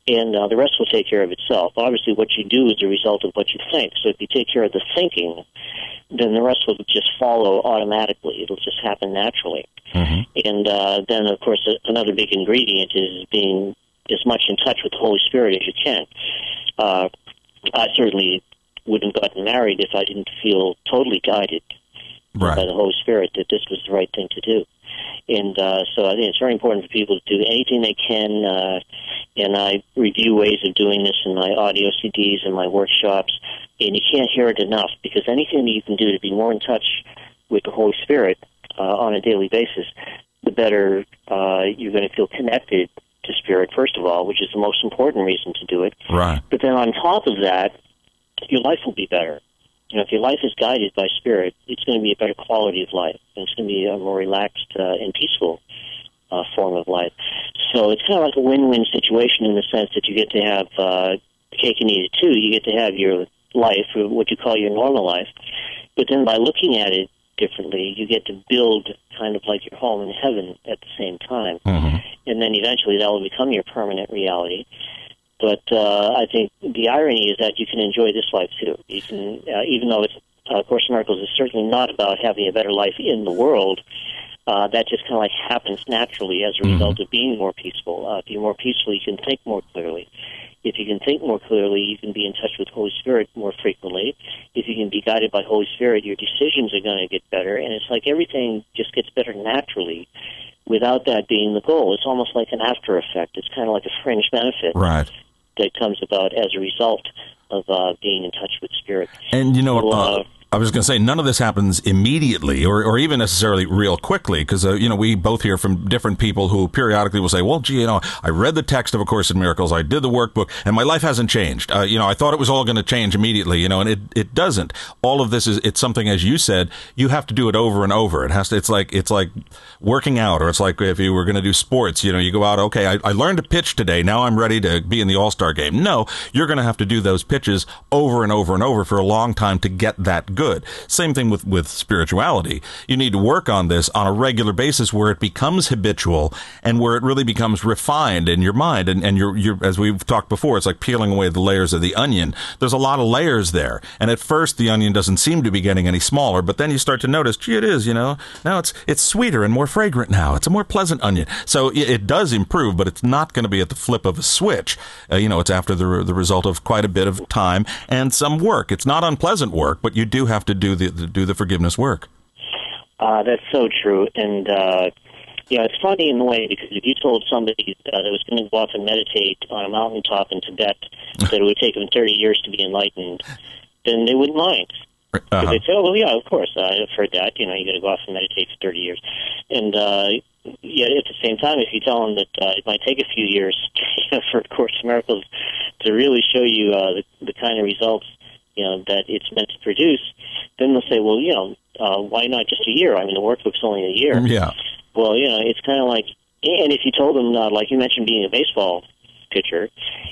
And uh, the rest will take care of itself. Obviously, what you do is the result of what you think. So if you take care of the thinking, then the rest will just follow automatically. It'll just happen naturally. Mm-hmm. And uh, then, of course, another big ingredient is being as much in touch with the Holy Spirit as you can. Uh, I certainly wouldn't have gotten married if I didn't feel totally guided right. by the Holy Spirit that this was the right thing to do. And uh, so I think it's very important for people to do anything they can, uh, and I review ways of doing this in my audio C Ds and my workshops, and you can't hear it enough, because anything that you can do to be more in touch with the Holy Spirit uh, on a daily basis, the better uh, you're going to feel connected to Spirit, first of all, which is the most important reason to do it. Right. But then on top of that, your life will be better. You know, if your life is guided by Spirit, it's going to be a better quality of life. And it's going to be a more relaxed uh, and peaceful uh, form of life. So it's kind of like a win-win situation in the sense that you get to have uh, cake and eat it too. You get to have your life, or what you call your normal life. But then by looking at it differently, you get to build kind of like your home in heaven at the same time. Mm-hmm. And then eventually that will become your permanent reality. But uh, I think the irony is that you can enjoy this life, too. You can, uh, even though it's, uh, Course in Miracles is certainly not about having a better life in the world, uh, that just kind of like happens naturally as a result mm-hmm. of being more peaceful. Uh, if you're more peaceful, you can think more clearly. If you can think more clearly, you can be in touch with Holy Spirit more frequently. If you can be guided by Holy Spirit, your decisions are going to get better. And it's like everything just gets better naturally without that being the goal. It's almost like an after effect. It's kind of like a fringe benefit. Right. That comes about as a result of uh, being in touch with Spirit. And, you know, so, uh, uh, I was going to say, none of this happens immediately or, or even necessarily real quickly, because, uh, you know, we both hear from different people who periodically will say, well, gee, you know, I read the text of A Course in Miracles, I did the workbook, and my life hasn't changed. Uh, you know, I thought it was all going to change immediately, you know, and it, it doesn't. All of this is, it's something, as you said, you have to do it over and over. It has to, it's like, it's like working out, or it's like if you were going to do sports, you know, you go out, okay, I, I learned to pitch today, now I'm ready to be in the All-Star game. No, you're going to have to do those pitches over and over and over for a long time to get that good. Same thing with, with spirituality. You need to work on this on a regular basis where it becomes habitual and where it really becomes refined in your mind. And, and you're, you're, as we've talked before, it's like peeling away the layers of the onion. There's a lot of layers there. And at first, the onion doesn't seem to be getting any smaller, but then you start to notice, gee, it is, you know, now it's, it's sweeter and more fragrant now. It's a more pleasant onion. So it, it does improve, but it's not going to be at the flip of a switch. Uh, you know, it's after the, the result of quite a bit of time and some work. It's not unpleasant work, but you do have to do the, the do the forgiveness work. Uh, that's so true. And, uh, yeah, it's funny in a way, because if you told somebody uh, that was going to go off and meditate on a mountaintop in Tibet that it would take them thirty years to be enlightened, then they wouldn't mind. Uh-huh. They'd say, oh, well, yeah, of course, I've heard that. You know, you got to go off and meditate for thirty years. And, uh, yeah, at the same time, if you tell them that uh, it might take a few years for A Course in Miracles to really show you uh, the, the kind of results you know, that it's meant to produce, then they'll say, well, you know, uh, why not just a year? I mean, the workbook's only a year. Yeah. Well, you know, it's kind of like, and if you told them, uh, like you mentioned being a baseball pitcher,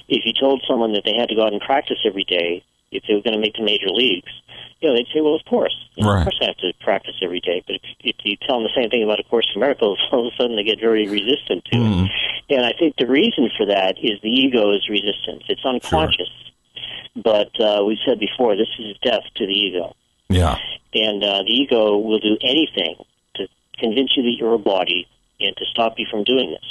if you told someone that they had to go out and practice every day if they were going to make the major leagues, you know, they'd say, well, of course. You know, right. Of course I have to practice every day. But if, if you tell them the same thing about A Course in Miracles, all of a sudden they get very resistant to mm. it. And I think the reason for that is the ego's resistance. It's unconscious. Sure. But uh, we said before, this is death to the ego. Yeah. And uh, the ego will do anything to convince you that you're a body and to stop you from doing this.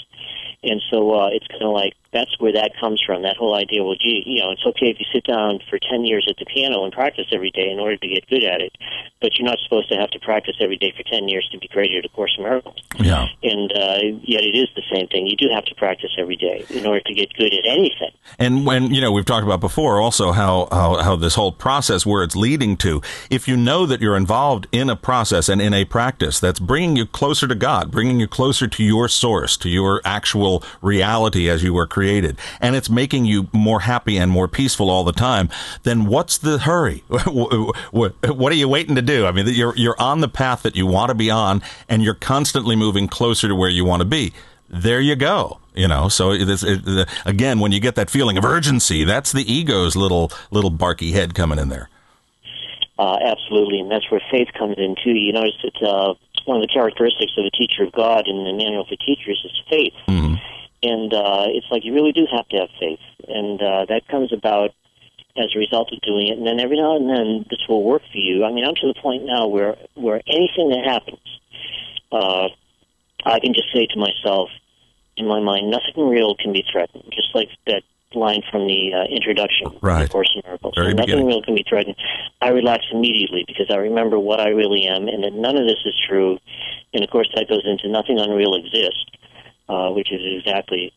And so uh, it's kind of like, that's where that comes from, that whole idea, well, gee, you know, it's okay if you sit down for ten years at the piano and practice every day in order to get good at it, but you're not supposed to have to practice every day for ten years to be great at A Course in Miracles. Yeah. And uh, yet it is the same thing. You do have to practice every day in order to get good at anything. And when, you know, we've talked about before also how, how, how this whole process, where it's leading to, if you know that you're involved in a process and in a practice that's bringing you closer to God, bringing you closer to your source, to your actual reality as you were created, created, and it's making you more happy and more peaceful all the time, then what's the hurry? What are you waiting to do? I mean, you're you're on the path that you want to be on, and you're constantly moving closer to where you want to be. There you go. You know, so it is, it, again, when you get that feeling of urgency, that's the ego's little little barky head coming in there. Uh, absolutely, and that's where faith comes in, too. You notice that uh, one of the characteristics of the teacher of God in the Manual for Teachers is faith. Mm-hmm. And uh, it's like you really do have to have faith, and uh, that comes about as a result of doing it. And then every now and then, this will work for you. I mean, I'm to the point now where where anything that happens, uh, I can just say to myself, in my mind, nothing real can be threatened. Just like that line from the uh, introduction, right, of A Course in Miracles. So nothing real can be threatened. I relax immediately because I remember what I really am, and that none of this is true. And of course, that goes into nothing unreal exists. Uh, which is exactly,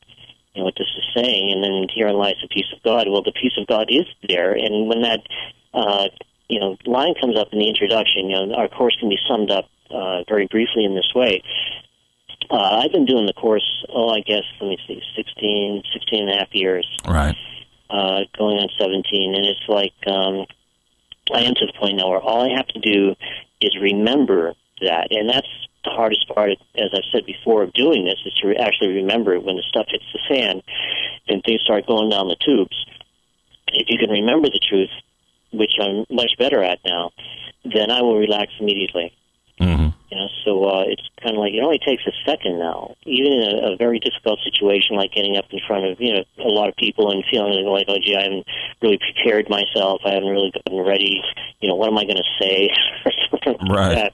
you know, what this is saying. And then herein lies the peace of God. Well, the peace of God is there. And when that, uh, you know, line comes up in the introduction, you know, our course can be summed up uh, very briefly in this way. Uh, I've been doing the course, oh, I guess, let me see, sixteen, sixteen and a half years. Right. Uh, going on seventeen. And it's like um, I am to the point now where all I have to do is remember that. And that's the hardest part, as I've said before, of doing this is to actually remember it when the stuff hits the fan and things start going down the tubes. If you can remember the truth, which I'm much better at now, then I will relax immediately. Mm-hmm. You know, so uh, it's kind of like it only takes a second now. Even in a, a very difficult situation like getting up in front of, you know, a lot of people and feeling like, oh, gee, I haven't really prepared myself. I haven't really gotten ready. You know, what am I going to say? Or something like right. that.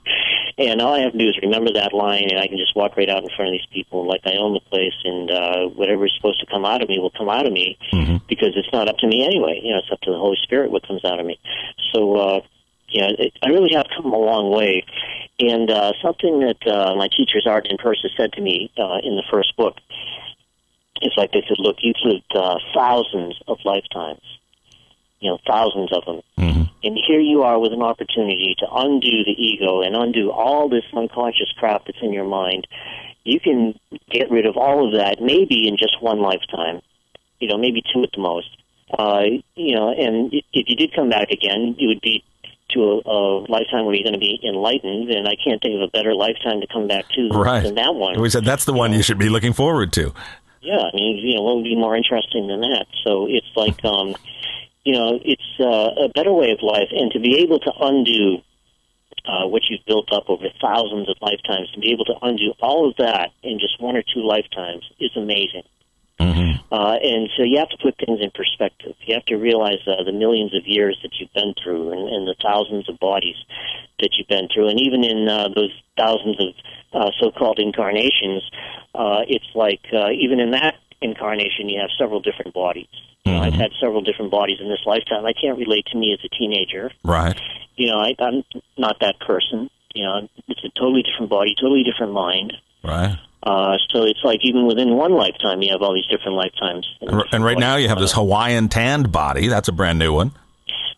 And all I have to do is remember that line, and I can just walk right out in front of these people like I own the place, and uh, whatever is supposed to come out of me will come out of me, mm-hmm. because it's not up to me anyway. You know, it's up to the Holy Spirit what comes out of me. So, uh, you know, it, I really have come a long way. And uh, something that uh, my teachers, Art and Persis, said to me uh, in the first book, it's like they said, look, you've lived uh, thousands of lifetimes, you know, thousands of them. Mm-hmm. And here you are with an opportunity to undo the ego and undo all this unconscious crap that's in your mind. You can get rid of all of that maybe in just one lifetime, you know, maybe two at the most. Uh, you know, and if you did come back again, you would be to a, a lifetime where you're going to be enlightened, and I can't think of a better lifetime to come back to right. than that one. We said that's the one you should be looking forward to. Yeah, I mean, you know, what would be more interesting than that? So it's like... um, you know, it's uh, a better way of life, and to be able to undo uh, what you've built up over thousands of lifetimes, to be able to undo all of that in just one or two lifetimes is amazing. Mm-hmm. Uh, and so you have to put things in perspective. You have to realize uh, the millions of years that you've been through, and, and the thousands of bodies that you've been through. And even in uh, those thousands of uh, so-called incarnations, uh, it's like uh, even in that incarnation, you have several different bodies. Mm-hmm. I've had several different bodies in this lifetime. I can't relate to me as a teenager. Right. You know, I, I'm not that person. You know, it's a totally different body, totally different mind. Right. Uh, so it's like even within one lifetime, you have all these different lifetimes. And, and different right bodies. Now you have this Hawaiian tanned body. That's a brand new one.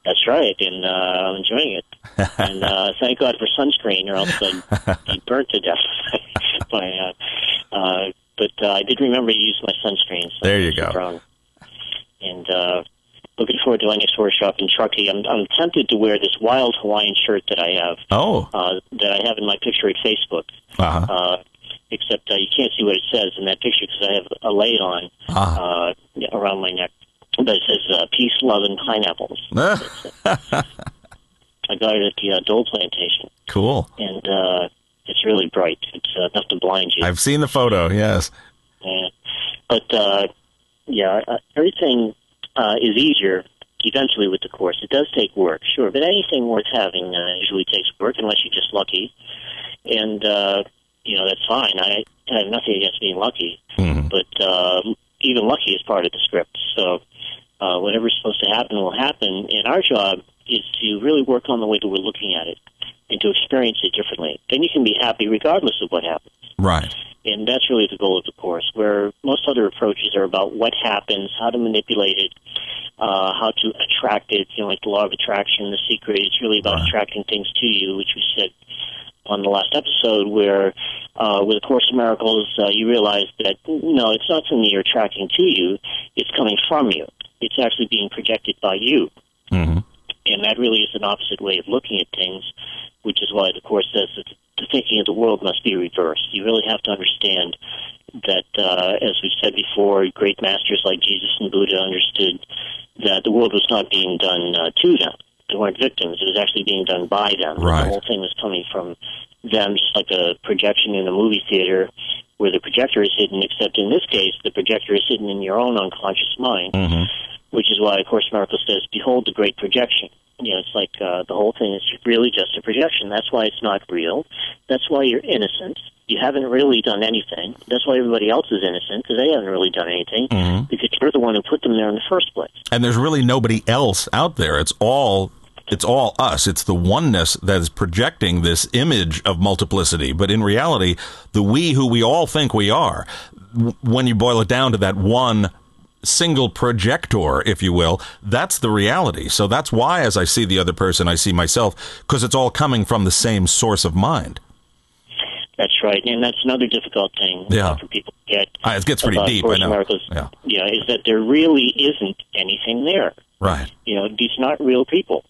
That's right, and uh, I'm enjoying it. And uh, thank God for sunscreen, or else I'd be burnt to death by uh, uh But uh, I did remember to use my sunscreen. So there you go. Brown. And uh, looking forward to my next workshop in Truckee. I'm, I'm tempted to wear this wild Hawaiian shirt that I have. Oh. Uh, that I have in my picture at Facebook. Uh-huh. Uh, except uh, you can't see what it says in that picture because I have a lei on uh-huh. uh, around my neck. But it says uh, peace, love, and pineapples. I got it at the uh, Dole Plantation. Cool. And... Uh, It's really bright. It's uh, enough to blind you. I've seen the photo, yes. Yeah. But, uh, yeah, uh, everything uh, is easier eventually with the Course. It does take work, sure, but anything worth having uh, usually takes work unless you're just lucky. And, uh, you know, that's fine. I have nothing against being lucky, mm-hmm. but uh, even lucky is part of the script. So uh, whatever's supposed to happen will happen. And our job is to really work on the way that we're looking at it, and to experience it differently. Then you can be happy regardless of what happens. Right. And that's really the goal of the Course, where most other approaches are about what happens, how to manipulate it, uh, how to attract it, you know, like the law of attraction, the secret. It's really about right. attracting things to you, which we said on the last episode where uh, with A Course in Miracles, uh, you realize that, no, it's not something you're attracting to you. It's coming from you. It's actually being projected by you. Mm-hmm. And that really is an opposite way of looking at things, which is why the Course says that the thinking of the world must be reversed. You really have to understand that, uh, as we've said before, great masters like Jesus and Buddha understood that the world was not being done uh, to them. They weren't victims. It was actually being done by them. Right. The whole thing was coming from them, just like a projection in a movie theater where the projector is hidden, except in this case, the projector is hidden in your own unconscious mind, mm-hmm. which is why A Course in Miracles says, behold the great projection. You know, it's like uh, the whole thing is really just a projection. That's why it's not real. That's why you're innocent. You haven't really done anything. That's why everybody else is innocent, because they haven't really done anything, mm-hmm. because you're the one who put them there in the first place. And there's really nobody else out there. It's all... It's all us. It's the oneness that is projecting this image of multiplicity. But in reality, the we who we all think we are, when you boil it down to that one single projector, if you will, that's the reality. So that's why as I see the other person, I see myself, because it's all coming from the same source of mind. That's right, and that's another difficult thing yeah. for people to get. Uh, it gets pretty deep, I know. Miracles, yeah. yeah, is that there really isn't anything there. Right. You know, these not real people.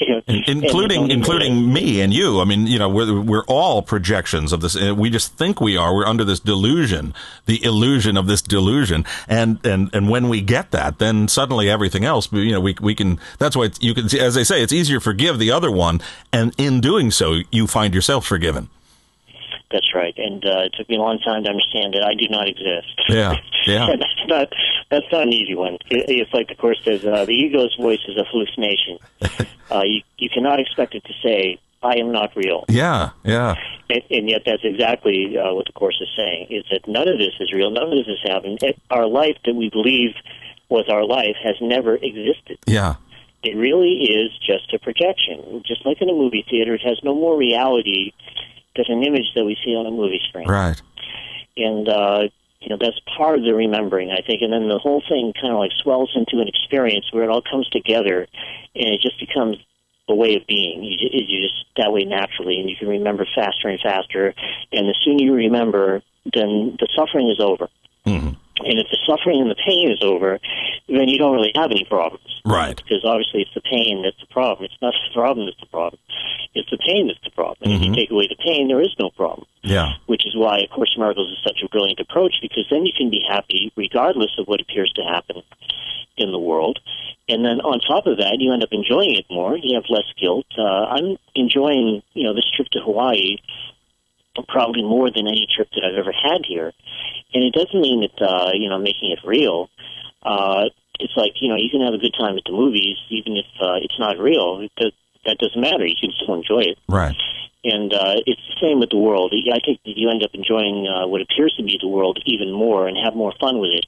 You know, including including me and you. I mean, you know, we're, we're all projections of this. We just think we are. We're under this delusion, the illusion of this delusion. And, and, and when we get that, then suddenly everything else, you know, we, we can, that's why you can, as they say, it's easier to forgive the other one. And in doing so, you find yourself forgiven. That's right. And uh, it took me a long time to understand that I do not exist. Yeah, yeah. that's, not, that's not an easy one. It, it's like the Course says, uh, the ego's voice is a hallucination. uh, you, you cannot expect it to say, I am not real. Yeah, yeah. And, and yet that's exactly uh, what the Course is saying, is that none of this is real, none of this has happened. It, our life that we believe was our life has never existed. Yeah. It really is just a projection. Just like in a movie theater, it has no more reality That's an image that we see on a movie screen. Right. And, uh, you know, that's part of the remembering, I think. And then the whole thing kind of like swells into an experience where it all comes together and it just becomes a way of being. You, you just, that way naturally, and you can remember faster and faster. And the sooner you remember, then the suffering is over. Mm-hmm. And if the suffering and the pain is over, then you don't really have any problems. Right. Because obviously it's the pain that's the problem. It's not the problem that's the problem. It's the pain that's the problem. And mm-hmm. if you take away the pain, there is no problem. Yeah. Which is why A Course in Miracles is such a brilliant approach, because then you can be happy regardless of what appears to happen in the world. And then on top of that, you end up enjoying it more. You have less guilt. Uh, I'm enjoying, you know, this trip to Hawaii probably more than any trip that I've ever had here. And it doesn't mean that, uh, you know, making it real. Uh, it's like, you know, you can have a good time at the movies, even if uh, it's not real. It does, that doesn't matter. You can still enjoy it. Right. And uh, it's the same with the world. I think that you end up enjoying uh, what appears to be the world even more and have more fun with it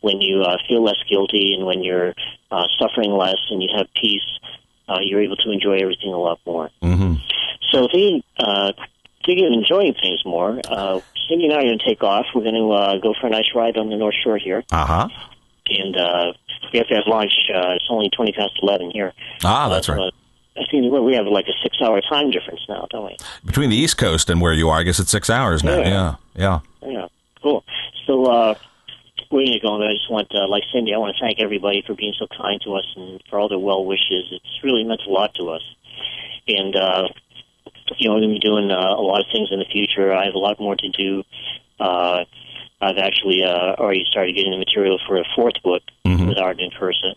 when you uh, feel less guilty and when you're uh, suffering less and you have peace. Uh, you're able to enjoy everything a lot more. Mm-hmm. So thinking, uh Speaking of enjoying things more, uh, Cindy and I are going to take off. We're going to uh, go for a nice ride on the North Shore here. Uh-huh. And uh, we have to have lunch. Uh, it's only twenty past eleven here. Ah, that's uh, right. Uh, I think we have like a six-hour time difference now, don't we? Between the East Coast and where you are, I guess it's six hours now. Yeah, yeah. Yeah, yeah. Cool. So uh, we're going to go. I just want, uh, like Cindy, I want to thank everybody for being so kind to us and for all their well wishes. It's really meant a lot to us. And... Uh, You know, we're going to be doing uh, a lot of things in the future. I have a lot more to do. Uh, I've actually uh, already started getting the material for a fourth book mm-hmm. with Art in person.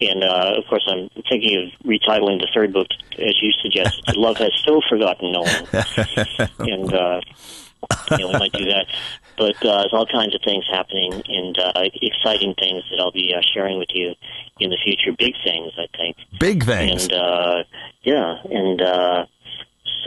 And, uh, of course, I'm thinking of retitling the third book, as you suggested, to Love Has Still Forgotten No One. And, uh, you know, we might do that. But uh, there's all kinds of things happening and uh, exciting things that I'll be uh, sharing with you in the future. Big things, I think. Big things. And, uh, yeah, and... Uh,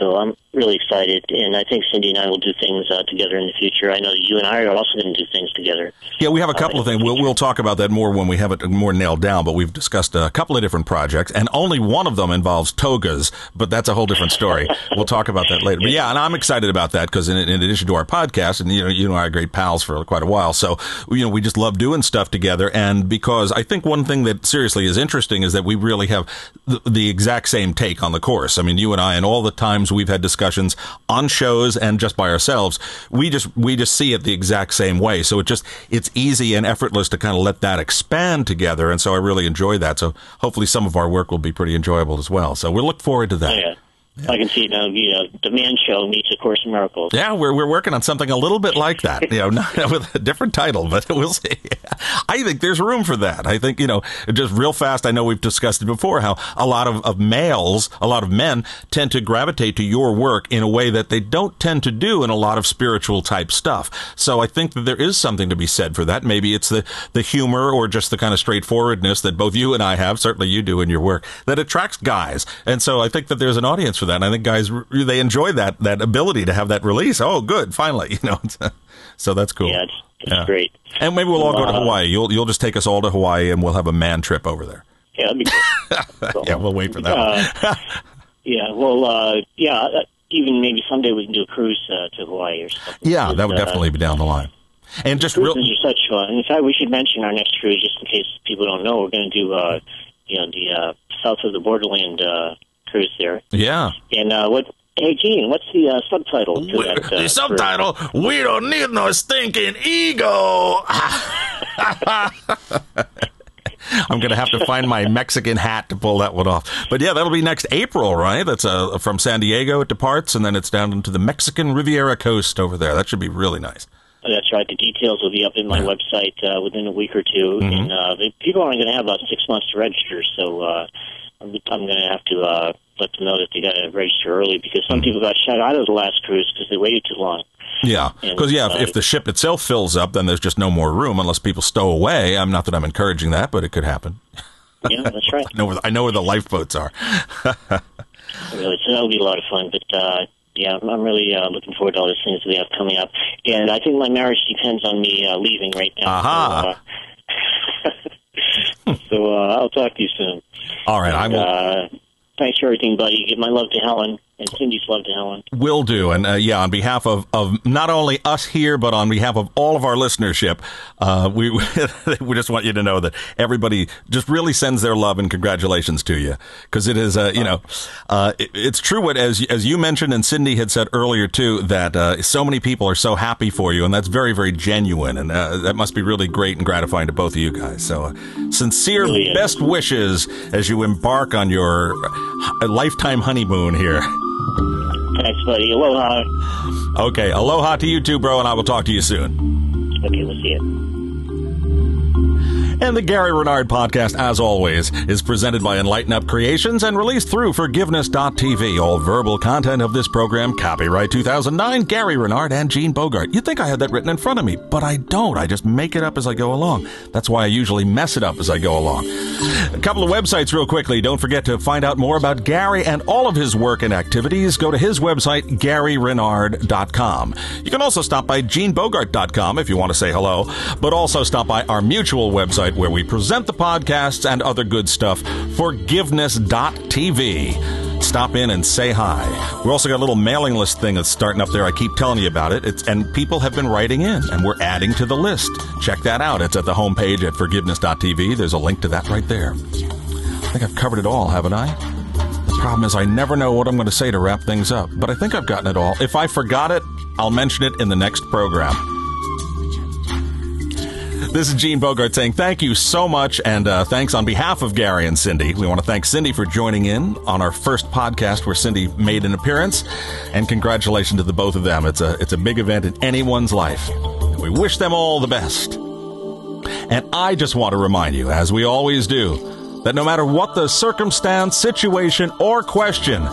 So I'm really excited, and I think Cindy and I will do things uh, together in the future. I know you and I are also going to do things together. Yeah, we have a couple uh, of things. We'll, we'll talk about that more when we have it more nailed down, but we've discussed a couple of different projects, and only one of them involves togas, but that's a whole different story. We'll talk about that later. But yeah, and I'm excited about that because in, in addition to our podcast, and you know, you and I are great pals for quite a while, so you know, we just love doing stuff together, and because I think one thing that seriously is interesting is that we really have the, the exact same take on the Course. I mean, you and I, and all the times we've had discussions discussions on shows and just by ourselves, we just we just see it the exact same way. So it just it's easy and effortless to kind of let that expand together. And so I really enjoy that. So hopefully some of our work will be pretty enjoyable as well. So we'll look forward to that. Yeah. Yeah. I can see now, you know, the man show meets A Course in Miracles. Yeah, we're we're working on something a little bit like that, you know, not with a different title, but we'll see. I think there's room for that. I think, you know, just real fast, I know we've discussed it before, how a lot of, of males, a lot of men tend to gravitate to your work in a way that they don't tend to do in a lot of spiritual type stuff. So I think that there is something to be said for that. Maybe it's the, the humor or just the kind of straightforwardness that both you and I have, certainly you do in your work, that attracts guys. And so I think that there's an audience for that. And I think guys, they enjoy that that ability to have that release. Oh, good, finally, you know. So that's cool. Yeah, it's, it's yeah. great. And maybe we'll all go to Hawaii. You'll you'll just take us all to Hawaii, and we'll have a man trip over there. Yeah, that'd be good. So, yeah, we'll wait for that. Uh, yeah, well, uh, yeah, even maybe someday we can do a cruise uh, to Hawaii or something. Yeah, that would uh, definitely be down the line. And just cruises real- are such fun. In fact, we should mention our next cruise, just in case people don't know. We're going to do, uh, you know, the uh, south of the borderland. Uh, Cruise there, yeah. And uh, what? Hey, Gene, what's the uh, subtitle to we, that? Uh, the subtitle: for... We don't need no stinking ego. I'm gonna have to find my Mexican hat to pull that one off. But yeah, that'll be next April, right? That's uh, from San Diego. It departs, and then it's down into the Mexican Riviera coast over there. That should be really nice. That's right. The details will be up in my yeah. website uh, within a week or two, mm-hmm. and uh, the people aren't gonna have about six months to register, so. Uh, I'm going to have to uh, let them know that they got to register early because some mm-hmm. people got shut out of the last cruise because they waited too long. Yeah, because, yeah, uh, if, if the ship itself fills up, then there's just no more room unless people stow away. I'm Not that I'm encouraging that, but it could happen. Yeah, that's right. I, know where, I know where the lifeboats are. Really, so that'll be a lot of fun, but... Uh, Yeah, I'm really uh, looking forward to all these things we have coming up. And I think my marriage depends on me uh, leaving right now. Aha! So, uh, so uh, I'll talk to you soon. All right, and, I will. Uh, thanks for everything, buddy. Give my love to Helen. And Cindy's love to Helen. Will do. And, uh, yeah, on behalf of, of not only us here, but on behalf of all of our listenership, uh, we we just want you to know that everybody just really sends their love and congratulations to you. Because it is, uh, you know, uh, it, it's true what, as, as you mentioned and Cindy had said earlier, too, that uh, so many people are so happy for you. And that's very, very genuine. And uh, that must be really great and gratifying to both of you guys. So uh, sincere really best wishes as you embark on your lifetime honeymoon here. Thanks, buddy. Aloha. Okay, aloha to you too, bro, and I will talk to you soon. Okay, we'll see you. And the Gary Renard podcast, as always, is presented by Enlighten Up Creations and released through Forgiveness dot T V. All verbal content of this program, copyright two thousand nine, Gary Renard and Gene Bogart. You'd think I had that written in front of me, but I don't. I just make it up as I go along. That's why I usually mess it up as I go along. A couple of websites real quickly. Don't forget to find out more about Gary and all of his work and activities. Go to his website, Gary Renard dot com. You can also stop by Gene Bogart dot com if you want to say hello, but also stop by our mutual website, where we present the podcasts and other good stuff, Forgiveness dot T V. Stop in and say hi. We've also got a little mailing list thing that's starting up there. I keep telling you about it. It's, and people have been writing in, and we're adding to the list. Check that out. It's at the homepage at Forgiveness dot T V. There's a link to that right there. I think I've covered it all, haven't I? The problem is I never know what I'm going to say to wrap things up, but I think I've gotten it all. If I forgot it, I'll mention it in the next program. This is Gene Bogart saying thank you so much, and uh, thanks on behalf of Gary and Cindy. We want to thank Cindy for joining in on our first podcast where Cindy made an appearance, and congratulations to the both of them. It's a, it's a big event in anyone's life. And we wish them all the best. And I just want to remind you, as we always do, that no matter what the circumstance, situation, or question,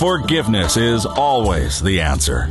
forgiveness is always the answer.